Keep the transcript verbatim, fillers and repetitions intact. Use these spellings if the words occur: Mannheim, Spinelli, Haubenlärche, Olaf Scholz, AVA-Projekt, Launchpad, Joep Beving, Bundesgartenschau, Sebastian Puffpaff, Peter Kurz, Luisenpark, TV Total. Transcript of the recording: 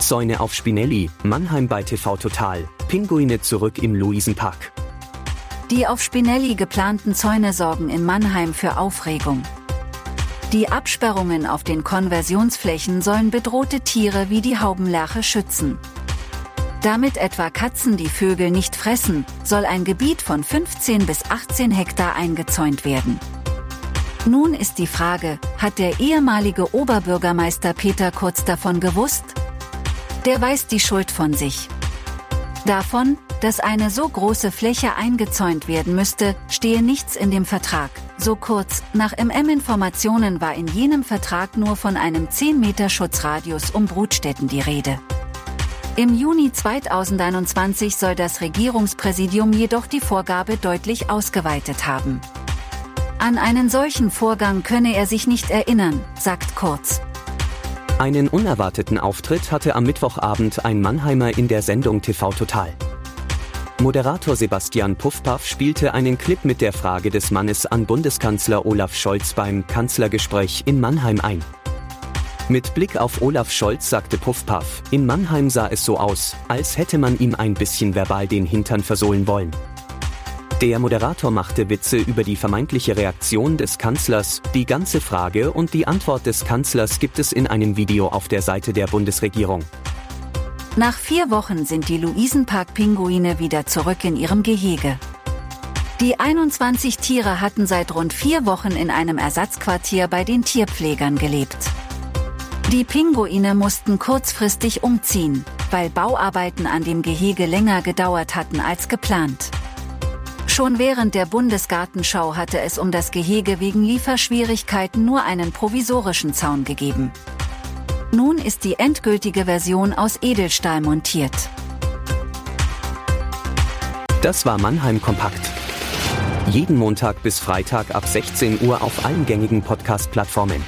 Zäune auf Spinelli, Mannheim bei T V Total, Pinguine zurück im Luisenpark. Die auf Spinelli geplanten Zäune sorgen in Mannheim für Aufregung. Die Absperrungen auf den Konversionsflächen sollen bedrohte Tiere wie die Haubenlärche schützen. Damit etwa Katzen die Vögel nicht fressen, soll ein Gebiet von fünfzehn bis achtzehn Hektar eingezäunt werden. Nun ist die Frage, hat der ehemalige Oberbürgermeister Peter Kurz davon gewusst? Der weist die Schuld von sich. Davon, dass eine so große Fläche eingezäunt werden müsste, stehe nichts in dem Vertrag, so Kurz. Nach M M-Informationen war in jenem Vertrag nur von einem zehn Meter Schutzradius um Brutstätten die Rede. Im Juni zweitausendeinundzwanzig soll das Regierungspräsidium jedoch die Vorgabe deutlich ausgeweitet haben. An einen solchen Vorgang könne er sich nicht erinnern, sagt Kurz. Einen unerwarteten Auftritt hatte am Mittwochabend ein Mannheimer in der Sendung T V Total. Moderator Sebastian Puffpaff spielte einen Clip mit der Frage des Mannes an Bundeskanzler Olaf Scholz beim Kanzlergespräch in Mannheim ein. Mit Blick auf Olaf Scholz sagte Puffpaff, in Mannheim sah es so aus, als hätte man ihm ein bisschen verbal den Hintern versohlen wollen. Der Moderator machte Witze über die vermeintliche Reaktion des Kanzlers. Die ganze Frage und die Antwort des Kanzlers gibt es in einem Video auf der Seite der Bundesregierung. Nach vier Wochen sind die Luisenpark-Pinguine wieder zurück in ihrem Gehege. Die einundzwanzig Tiere hatten seit rund vier Wochen in einem Ersatzquartier bei den Tierpflegern gelebt. Die Pinguine mussten kurzfristig umziehen, weil Bauarbeiten an dem Gehege länger gedauert hatten als geplant. Schon während der Bundesgartenschau hatte es um das Gehege wegen Lieferschwierigkeiten nur einen provisorischen Zaun gegeben. Nun ist die endgültige Version aus Edelstahl montiert. Das war Mannheim Kompakt. Jeden Montag bis Freitag ab sechzehn Uhr auf allen gängigen Podcast-Plattformen.